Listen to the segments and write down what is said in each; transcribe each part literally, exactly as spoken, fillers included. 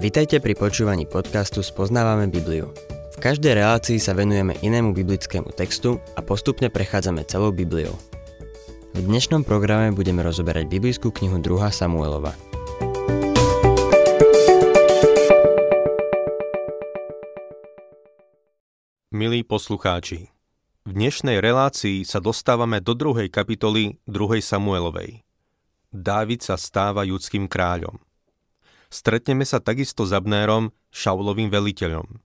Vitajte pri počúvaní podcastu Spoznávame Bibliu. V každej relácii sa venujeme inému biblickému textu a postupne prechádzame celou Bibliou. V dnešnom programe budeme rozoberať biblickú knihu druhá. Samuelova. Milí poslucháči, v dnešnej relácii sa dostávame do druhej kapitoly druhej. Samuelovej. Dávid sa stáva judským kráľom. Stretneme sa takisto s Abnérom, Šaulovým veliteľom.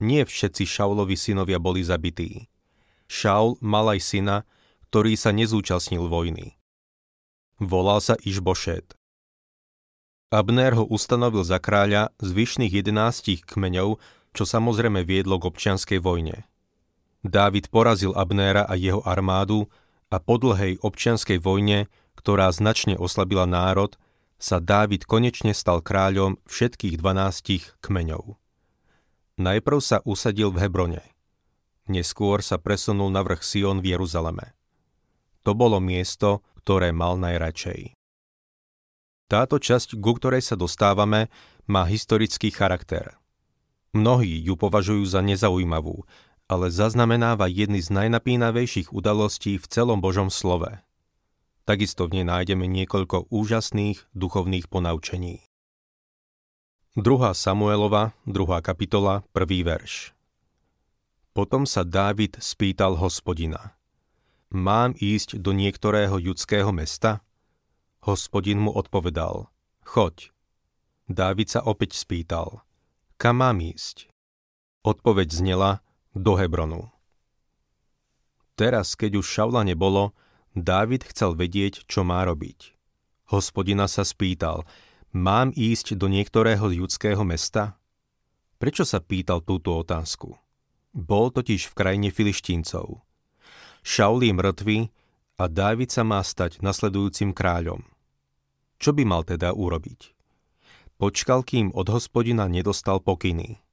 Nie všetci Šaulovi synovia boli zabití. Šaul mal aj syna, ktorý sa nezúčastnil vojny. Volal sa Išbóšet. Abnér ho ustanovil za kráľa z vyšných jedenástich kmeňov, čo samozrejme viedlo k občianskej vojne. Dávid porazil Abnéra a jeho armádu a po dlhej občianskej vojne, ktorá značne oslabila národ, sa Dávid konečne stal kráľom všetkých dvanástich kmeňov. Najprv sa usadil v Hebrone. Neskôr sa presunul na vrch Sion v Jeruzaleme. To bolo miesto, ktoré mal najradšej. Táto časť, ku ktorej sa dostávame, má historický charakter. Mnohí ju považujú za nezaujímavú, ale zaznamenáva jedny z najnapínavejších udalostí v celom Božom slove. Takisto v nej nájdeme niekoľko úžasných duchovných ponaučení. druhá. Samuelova, druhá kapitola, prvý verš. Potom sa Dávid spýtal Hospodina: Mám ísť do niektorého judského mesta? Hospodin mu odpovedal: Choď. Dávid sa opäť spýtal: Kam mám ísť? Odpoveď znela: Do Hebronu. Teraz, keď už Šaula nebolo, Dávid chcel vedieť, čo má robiť. Hospodina sa spýtal: Mám ísť do niektorého judského mesta? Prečo sa pýtal túto otázku? Bol totiž v krajine Filištíncov. Šaul je mŕtvy a Dávid sa má stať nasledujúcim kráľom. Čo by mal teda urobiť? Počkal, kým od Hospodina nedostal pokyny.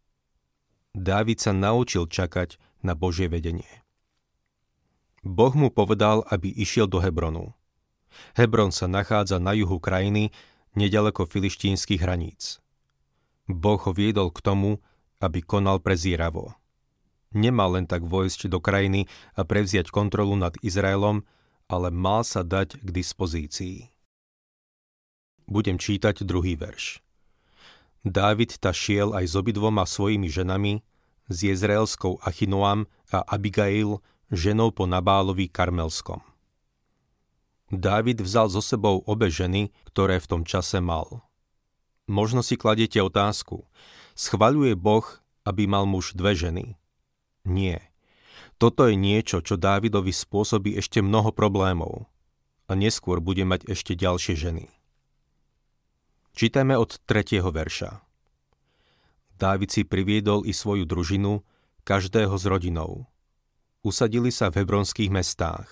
Dávid sa naučil čakať na Božie vedenie. Boh mu povedal, aby išiel do Hebronu. Hebron sa nachádza na juhu krajiny, neďaleko filištínskych hraníc. Boh ho viedol k tomu, aby konal prezíravo. Nemal len tak vojsť do krajiny a prevziať kontrolu nad Izraelom, ale mal sa dať k dispozícii. Budem čítať druhý verš. Dávid tašiel aj s obidvoma svojimi ženami, s jezreelskou Achinoam a Abigail, ženou po Nabálovi Karmelskom. Dávid vzal so sebou obe ženy, ktoré v tom čase mal. Možno si kladiete otázku: schvaľuje Boh, aby mal muž dve ženy? Nie. Toto je niečo, čo Dávidovi spôsobí ešte mnoho problémov a neskôr bude mať ešte ďalšie ženy. Čítame od tretieho verša. Dávid si priviedol i svoju družinu, každého s rodinou. Usadili sa v hebronských mestách.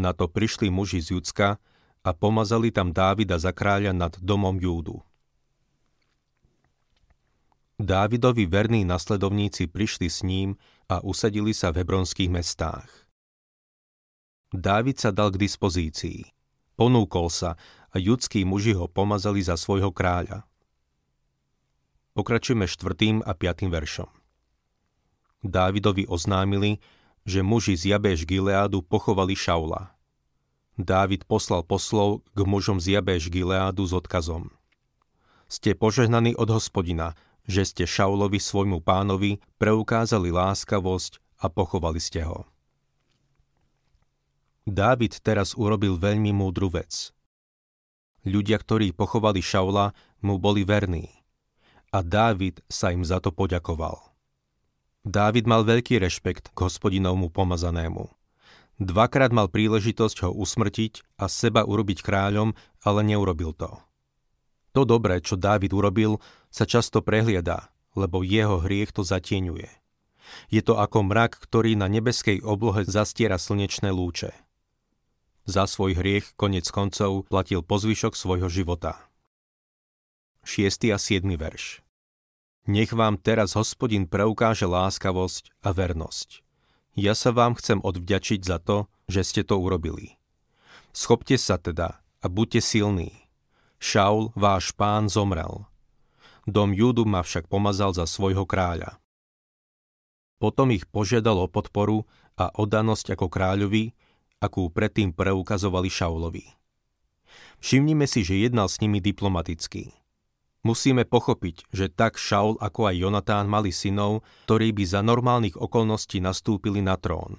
Na to prišli muži z Judska a pomazali tam Dávida za kráľa nad domom Júdu. Dávidovi verní nasledovníci prišli s ním a usadili sa v hebronských mestách. Dávid sa dal k dispozícii. Ponúkol sa a judskí muži ho pomazali za svojho kráľa. Pokračujeme štvrtým a piatým veršom. Dávidovi oznámili, že muži z Jabeš-Gileádu pochovali Šaula. Dávid poslal poslov k mužom z Jabeš-Gileádu s odkazom: Ste požehnaní od Hospodina, že ste Šaulovi, svojmu pánovi, preukázali láskavosť a pochovali ste ho. Dávid teraz urobil veľmi múdru vec. Ľudia, ktorí pochovali Šaula, mu boli verní a Dávid sa im za to poďakoval. Dávid mal veľký rešpekt k Hospodinovmu pomazanému. Dvakrát mal príležitosť ho usmrtiť a seba urobiť kráľom, ale neurobil to. To dobré, čo Dávid urobil, sa často prehliada, lebo jeho hriech to zatieňuje. Je to ako mrak, ktorý na nebeskej oblohe zastiera slnečné lúče. Za svoj hriech koniec koncov platil pozvyšok svojho života. šiesty a siedmy verš. Nech vám teraz Hospodin preukáže láskavosť a vernosť. Ja sa vám chcem odvďačiť za to, že ste to urobili. Schopte sa teda a buďte silní. Šaul, váš pán, zomrel. Dom Júdu ma však pomazal za svojho kráľa. Potom ich požiadal o podporu a oddanosť ako kráľovi, akú predtým preukazovali Šaulovi. Všimnime si, že jednal s nimi diplomaticky. Musíme pochopiť, že tak Šaul ako aj Jonatán mali synov, ktorí by za normálnych okolností nastúpili na trón.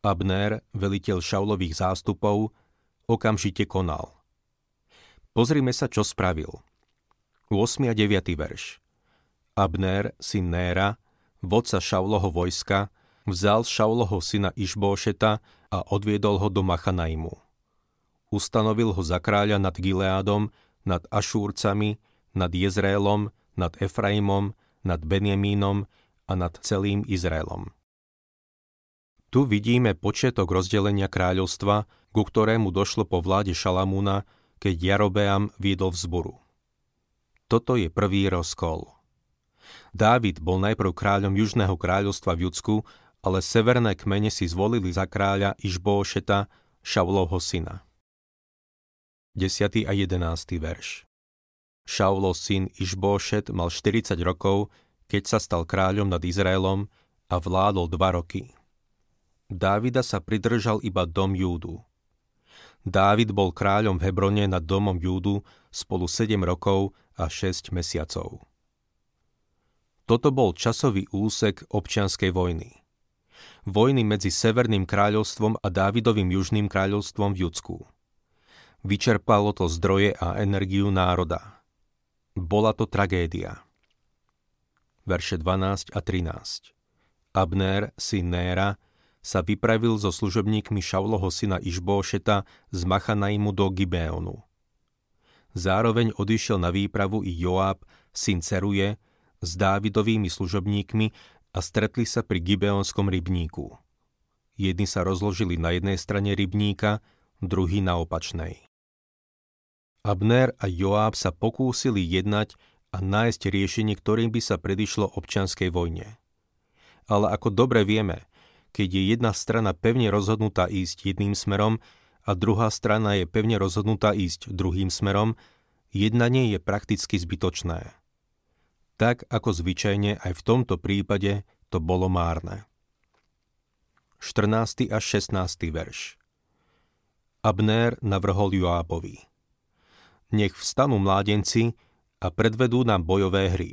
Abnér, veliteľ Šaulových zástupov, okamžite konal. Pozrime sa, čo spravil. ôsmy a deviaty verš. Abnér, syn Néra, vodca Šauloho vojska, vzal Šauloho syna Išbóšeta a odviedol ho do Machanaimu. Ustanovil ho za kráľa nad Gileádom, nad Ašúrcami, nad Jezreelom, nad Efraimom, nad Benjamínom a nad celým Izraelom. Tu vidíme počiatok rozdelenia kráľovstva, ku ktorému došlo po vláde Šalamúna, keď Jarobeam viedol vzburu. Toto je prvý rozkol. Dávid bol najprv kráľom Južného kráľovstva v Judsku, ale severné kmene si zvolili za kráľa Išbóšeta, Šaulovho syna. desiaty a jedenásty verš. Šaulov syn Išbóšet mal štyridsať rokov, keď sa stal kráľom nad Izraelom a vládol dva roky. Dávida sa pridržal iba dom Júdu. Dávid bol kráľom v Hebrone nad domom Júdu spolu sedem rokov a šesť mesiacov. Toto bol časový úsek občianskej vojny. Vojny medzi Severným kráľovstvom a Dávidovým Južným kráľovstvom v Judsku. Vyčerpalo to zdroje a energiu národa. Bola to tragédia. Verše dvanásť a trinásť. Abnér, syn Néra, sa vypravil so služobníkmi Šauloho syna Išbóšeta z Machanaimu do Gibeonu. Zároveň odišiel na výpravu i Joab, syn Ceruje, s Dávidovými služobníkmi a stretli sa pri Gibeonskom rybníku. Jedni sa rozložili na jednej strane rybníka, druhí na opačnej. Abnér a Joab sa pokúsili jednať a nájsť riešenie, ktorým by sa predišlo občianskej vojne. Ale ako dobre vieme, keď je jedna strana pevne rozhodnutá ísť jedným smerom a druhá strana je pevne rozhodnutá ísť druhým smerom, jednanie je prakticky zbytočné. Tak ako zvyčajne aj v tomto prípade to bolo márne. štrnásty a šestnásty verš. Abnér navrhol Joábovi. Nech vstanú mládenci a predvedú nám bojové hry.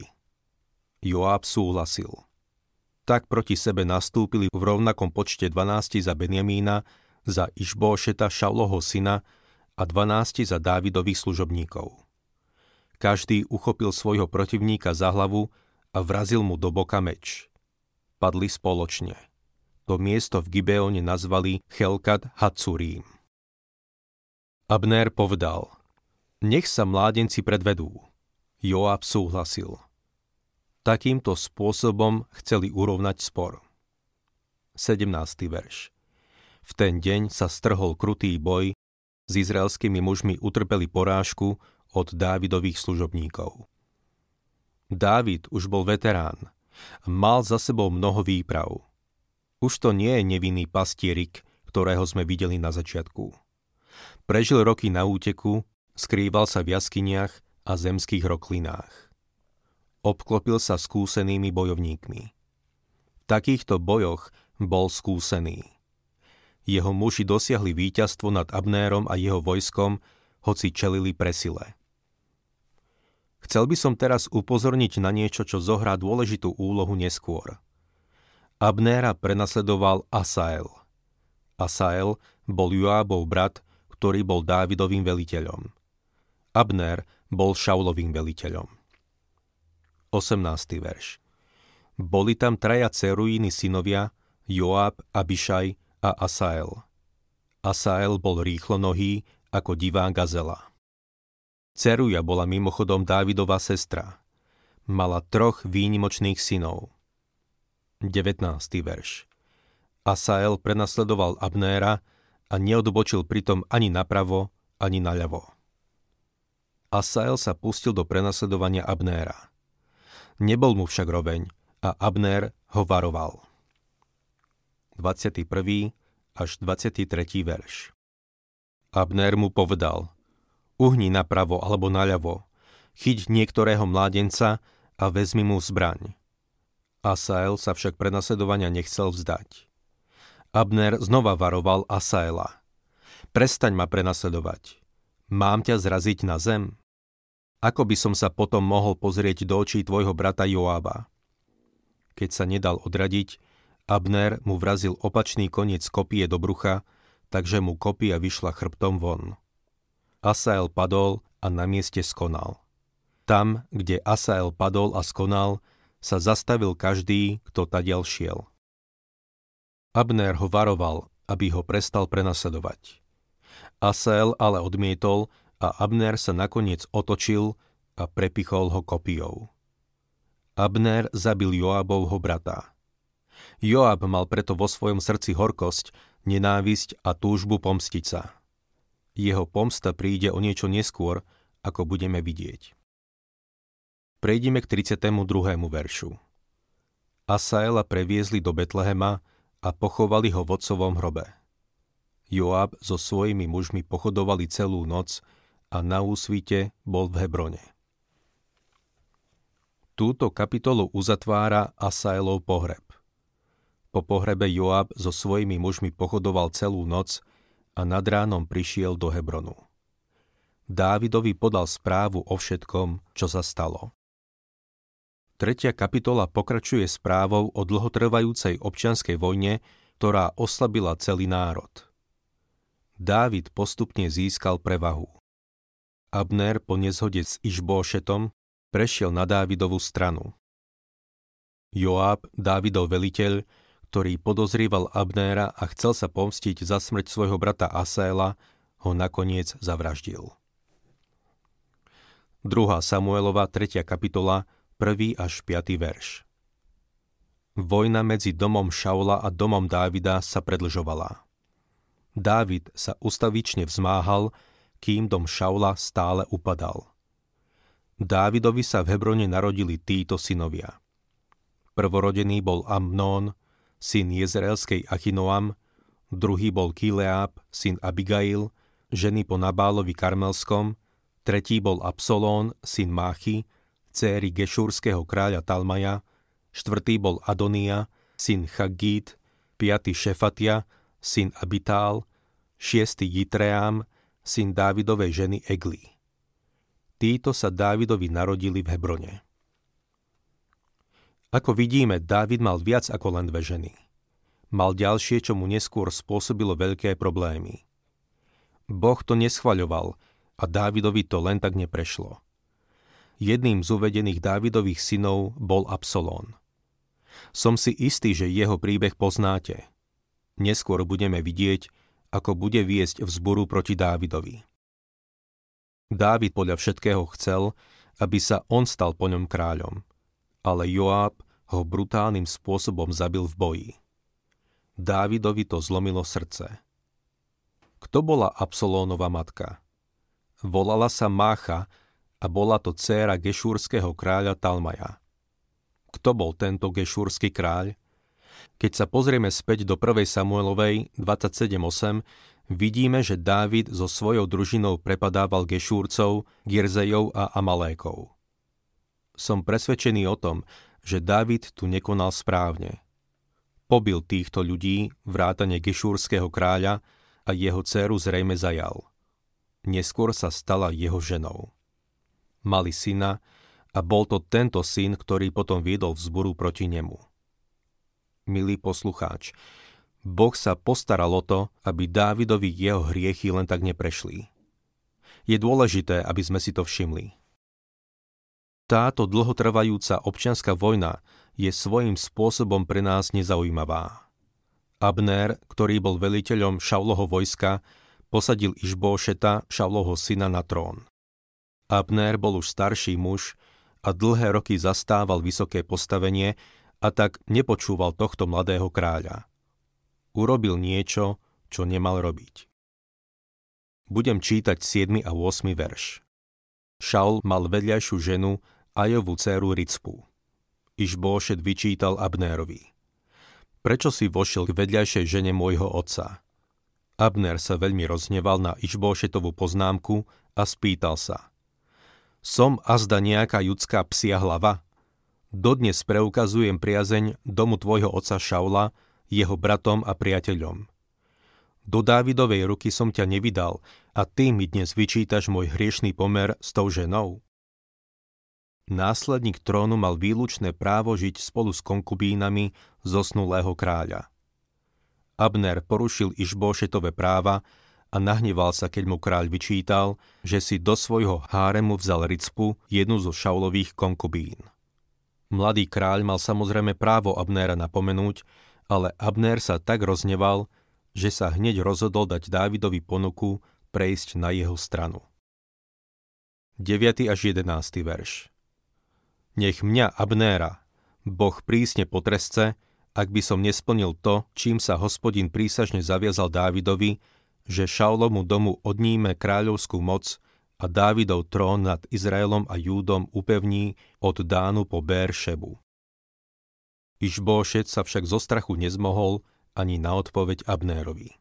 Joáb súhlasil. Tak proti sebe nastúpili v rovnakom počte dvanásti za Benjamína, za Išbóšeta Šauloho syna a dvanásti za Dávidových služobníkov. Každý uchopil svojho protivníka za hlavu a vrazil mu do boka meč. Padli spoločne. To miesto v Gibeone nazvali Chelkat Hacurim. Abnér povedal, nech sa mládenci predvedú. Joab súhlasil. Takýmto spôsobom chceli urovnať spor. sedemnásty verš. V ten deň sa strhol krutý boj, s izraelskými mužmi utrpeli porážku od Dávidových služobníkov. Dávid už bol veterán, mal za sebou mnoho výprav. Už to nie je nevinný pastierik, ktorého sme videli na začiatku. Prežil roky na úteku, skrýval sa v jaskyniach a zemských roklinách. Obklopil sa skúsenými bojovníkmi. V takýchto bojoch bol skúsený. Jeho muži dosiahli víťazstvo nad Abnérom a jeho vojskom, hoci čelili presile. Chcel by som teraz upozorniť na niečo, čo zohrá dôležitú úlohu neskôr. Abnéra prenasledoval Asael. Asael bol Joábov brat, ktorý bol Dávidovým veliteľom. Abnér bol Šaulovým veliteľom. osemnásty verš. Boli tam traja Cerujini synovia, Joab, Abišaj a Asael. Asael bol rýchlonohý ako divá gazela. Ceruja bola mimochodom Dávidova sestra. Mala troch výnimočných synov. devätnásty verš. Asael prenasledoval Abnéra a neodbočil pritom ani napravo, ani naľavo. Asael sa pustil do prenasledovania Abnéra. Nebol mu však roveň a Abnér ho varoval. dvadsiaty prvý až dvadsiaty tretí verš. Abnér mu povedal, uhni napravo alebo naľavo, chyť niektorého mládenca a vezmi mu zbraň. Asael sa však prenasledovania nechcel vzdať. Abnér znova varoval Asaela. Prestaň ma prenasledovať. Mám ťa zraziť na zem? Ako by som sa potom mohol pozrieť do očí tvojho brata Joába? Keď sa nedal odradiť, Abnér mu vrazil opačný koniec kopie do brucha, takže mu kopia vyšla chrbtom von. Asael padol a na mieste skonal. Tam, kde Asael padol a skonal, sa zastavil každý, kto tadiaľ šiel. Abnér ho varoval, aby ho prestal prenasledovať. Asael ale odmietol a Abnér sa nakoniec otočil a prepichol ho kopijou. Abnér zabil Joábovho brata. Joab mal preto vo svojom srdci horkosť, nenávisť a túžbu pomstiť sa. Jeho pomsta príde o niečo neskôr, ako budeme vidieť. Prejdime k tridsiatemu druhému veršu. Asaela previezli do Betlehema a pochovali ho v otcovom hrobe. Joab so svojimi mužmi pochodovali celú noc a na úsvite bol v Hebrone. Túto kapitolu uzatvára Asaelov pohreb. Po pohrebe Joab so svojimi mužmi pochodoval celú noc a nad ránom prišiel do Hebronu. Dávidovi podal správu o všetkom, čo sa stalo. Tretia kapitola pokračuje správou o dlhotrvajúcej občianskej vojne, ktorá oslabila celý národ. Dávid postupne získal prevahu. Abnér po nezhode s Išbóšetom prešiel na Dávidovú stranu. Joab, Dávidov veliteľ, ktorý podozrieval Abnéra a chcel sa pomstiť za smrť svojho brata Asaela, ho nakoniec zavraždil. druhá. Samuelova tretia kapitola prvý až piaty verš. Vojna medzi domom Šaula a domom Dávida sa predlžovala. Dávid sa ustavične vzmáhal, kým dom Šaula stále upadal. Dávidovi sa v Hebrone narodili títo synovia. Prvorodený bol Amnón, syn jezreelskej Achinoam, druhý bol Kileab, syn Abigail, ženy po Nabálovi Karmelskom, tretí bol Absolón, syn Máchy, céry gešúrského kráľa Talmaja, štvrtý bol Adonia, syn Chagít, piaty Šefatia, syn Abitál, šiestý Jitreám, syn Dávidovej ženy Egli. Títo sa Dávidovi narodili v Hebrone. Ako vidíme, Dávid mal viac ako len dve ženy. Mal ďalšie, čo mu neskôr spôsobilo veľké problémy. Boh to neschvaľoval a Dávidovi to len tak neprešlo. Jedným z uvedených Dávidových synov bol Absolón. Som si istý, že jeho príbeh poznáte. Neskôr budeme vidieť, ako bude viesť vzburu proti Dávidovi. Dávid podľa všetkého chcel, aby sa on stal po ňom kráľom, ale Joab ho brutálnym spôsobom zabil v boji. Dávidovi to zlomilo srdce. Kto bola Absolónova matka? Volala sa Mácha, a bola to dcéra gešúrského kráľa Talmaja. Kto bol tento gešúrsky kráľ? Keď sa pozrieme späť do prvej. Samuelovej dvadsaťsedem osem, vidíme, že Dávid so svojou družinou prepadával Gešúrcov, Girzejov a Amalékov. Som presvedčený o tom, že Dávid tu nekonal správne. Pobil týchto ľudí, vrátane gešúrskeho kráľa, a jeho dcéru zrejme zajal. Neskôr sa stala jeho ženou. Mali syna a bol to tento syn, ktorý potom viedol vzburu proti nemu. Milý poslucháč, Boh sa postaral o to, aby Dávidovi jeho hriechy len tak neprešli. Je dôležité, aby sme si to všimli. Táto dlhotrvajúca občianska vojna je svojím spôsobom pre nás nezaujímavá. Abnér, ktorý bol veliteľom Šaulovho vojska, posadil Išbóšeta, Šaulovho syna, na trón. Abnér bol už starší muž a dlhé roky zastával vysoké postavenie, a tak nepočúval tohto mladého kráľa. Urobil niečo, čo nemal robiť. Budem čítať siedmy a ôsmy verš. Šaul mal vedľajšiu ženu Ajovú dcéru Ricpu. Išbóšet vyčítal Abnérovi: Prečo si vošiel k vedľajšej žene môjho otca? Abnér sa veľmi rozhneval na Išbóšetovú poznámku a spýtal sa: Som azda nejaká judská psia hlava? Dodnes preukazujem priazeň domu tvojho otca Šaula, jeho bratom a priateľom. Do Dávidovej ruky som ťa nevydal a ty mi dnes vyčítaš môj hriešný pomer s tou ženou. Následník trónu mal výlučné právo žiť spolu s konkubínami zosnulého kráľa. Abnér porušil Išbóšetové práva a nahneval sa, keď mu kráľ vyčítal, že si do svojho háremu vzal ricpu, jednu zo Šaulových konkubín. Mladý kráľ mal samozrejme právo Abnéra napomenúť, ale Abnér sa tak rozneval, že sa hneď rozhodol dať Dávidovi ponuku prejsť na jeho stranu. deviaty až jedenásty verš. Nech mňa, Abnéra, Boh prísne potresce, ak by som nesplnil to, čím sa Hospodin prísažne zaviazal Dávidovi, že Šaulomu domu odníme kráľovskú moc a Dávidov trón nad Izraelom a Júdom upevní od Dánu po Béršebu. Išbóšet sa však zo strachu nezmohol ani na odpoveď Abnérovi.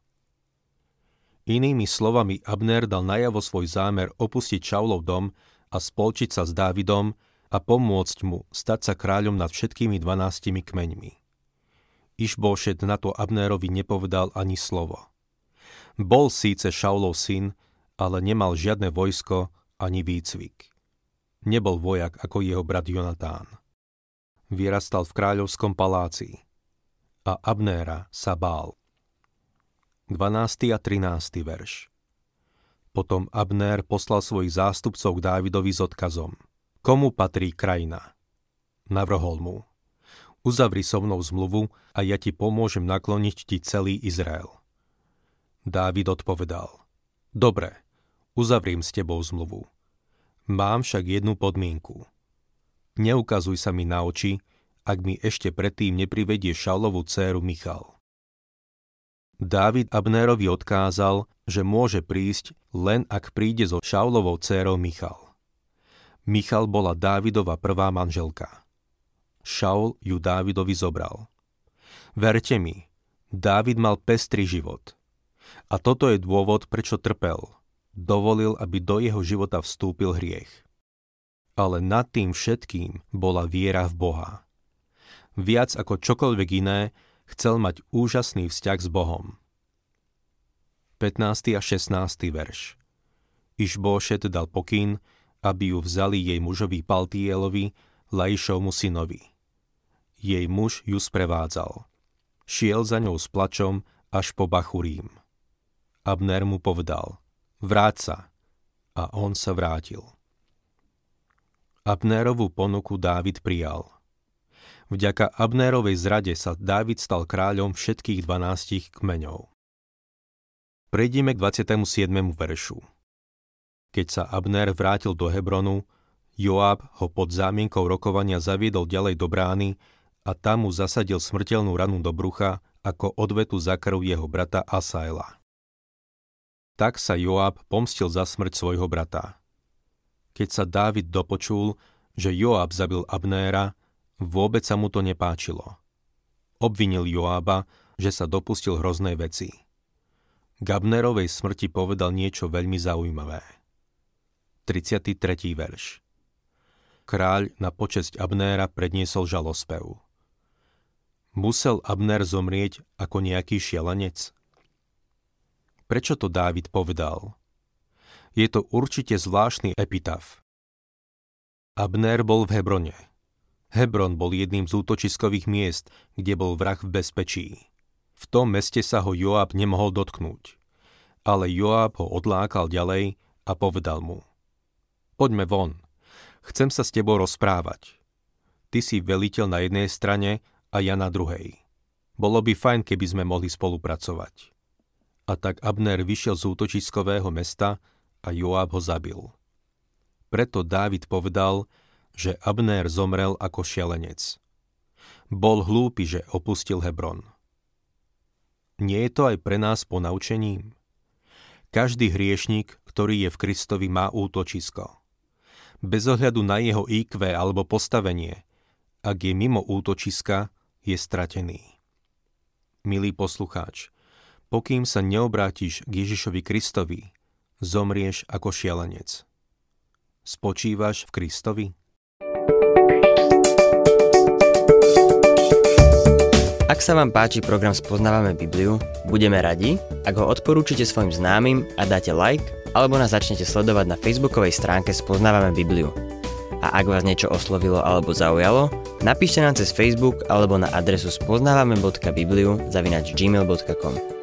Inými slovami, Abnér dal najavo svoj zámer opustiť Šaulov dom a spolčiť sa s Dávidom, a pomôcť mu stať sa kráľom nad všetkými dvanástimi kmeňmi. Išbóšet na to Abnérovi nepovedal ani slovo. Bol síce Šaulov syn, ale nemal žiadne vojsko ani výcvik. Nebol vojak ako jeho brat Jonatán. Vyrastal v kráľovskom paláci a Abnéra sa bál. dvanásty a trinásty verš. Potom Abnér poslal svojich zástupcov k Dávidovi s odkazom: Komu patrí krajina? Navrhol mu: Uzavri so mnou zmluvu a ja ti pomôžem nakloniť ti celý Izrael. Dávid odpovedal: Dobre, uzavriem s tebou zmluvu. Mám však jednu podmienku. Neukazuj sa mi na oči, ak mi ešte predtým neprivedie Šaulovu dcéru Michal. Dávid Abnérovi odkázal, že môže prísť, len ak príde so Šaulovou dcérou Michal. Michal bola Dávidova prvá manželka. Šaul ju Dávidovi zobral. Verte mi, Dávid mal pestrý život. A toto je dôvod, prečo trpel. Dovolil, aby do jeho života vstúpil hriech. Ale nad tým všetkým bola viera v Boha. Viac ako čokoľvek iné, chcel mať úžasný vzťah s Bohom. pätnásty a šestnásty verš. Išbóšet dal pokyn, aby ju vzali jej mužovi Paltielovi, Laišovmu synovi. Jej muž ju sprevádzal. Šiel za ňou s plačom až po Bachurím. Abnér mu povedal: Vráť sa. A on sa vrátil. Abnérovú ponuku Dávid prijal. Vďaka Abnérovej zrade sa Dávid stal kráľom všetkých dvanástich kmeňov. Prejdime k dvadsiatemu siedmemu veršu. Keď sa Abnér vrátil do Hebronu, Joab ho pod zámienkou rokovania zaviedol ďalej do brány a tam mu zasadil smrteľnú ranu do brucha ako odvetu za krv jeho brata Asaela. Tak sa Joab pomstil za smrť svojho brata. Keď sa Dávid dopočul, že Joab zabil Abnéra, vôbec sa mu to nepáčilo. Obvinil Joába, že sa dopustil hroznej veci. K Abnérovej smrti povedal niečo veľmi zaujímavé. tridsiaty tretí verš. Kráľ na počesť Abnéra predniesol žalospev. Musel Abnér zomrieť ako nejaký šialenec? Prečo to Dávid povedal? Je to určite zvláštny epitaf. Abnér bol v Hebrone. Hebron bol jedným z útočiskových miest, kde bol vrah v bezpečí. V tom meste sa ho Joab nemohol dotknúť. Ale Joab ho odlákal ďalej a povedal mu: Poďme von. Chcem sa s tebou rozprávať. Ty si veliteľ na jednej strane a ja na druhej. Bolo by fajn, keby sme mohli spolupracovať. A tak Abnér vyšiel z útočiskového mesta a Joab ho zabil. Preto Dávid povedal, že Abnér zomrel ako šialenec. Bol hlúpy, že opustil Hebron. Nie je to aj pre nás ponaučením? Každý hriešnik, ktorý je v Kristovi, má útočisko. Bez ohľadu na jeho í kvé alebo postavenie, ak je mimo útočiska, je stratený. Milý poslucháč, pokým sa neobrátiš k Ježišovi Kristovi, zomrieš ako šialenec. Spočívaš v Kristovi? Ak sa vám páči program Spoznávame Bibliu, budeme radi, ak ho odporúčite svojim známym a dáte like, alebo nás začnete sledovať na facebookovej stránke Spoznávame Bibliu. A ak vás niečo oslovilo alebo zaujalo, napíšte nám cez Facebook alebo na adresu spoznávame bodka bibliu zavináč gmail bodka com.